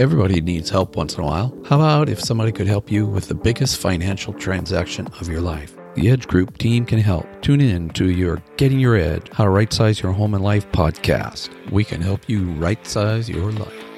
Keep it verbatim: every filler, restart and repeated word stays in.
Everybody needs help once in a while. How about if somebody could help you with the biggest financial transaction of your life? The Edge Group team can help. Tune in to your Getting Your Edge, How to Right-Size Your Home and Life podcast. We can help you right-size your life.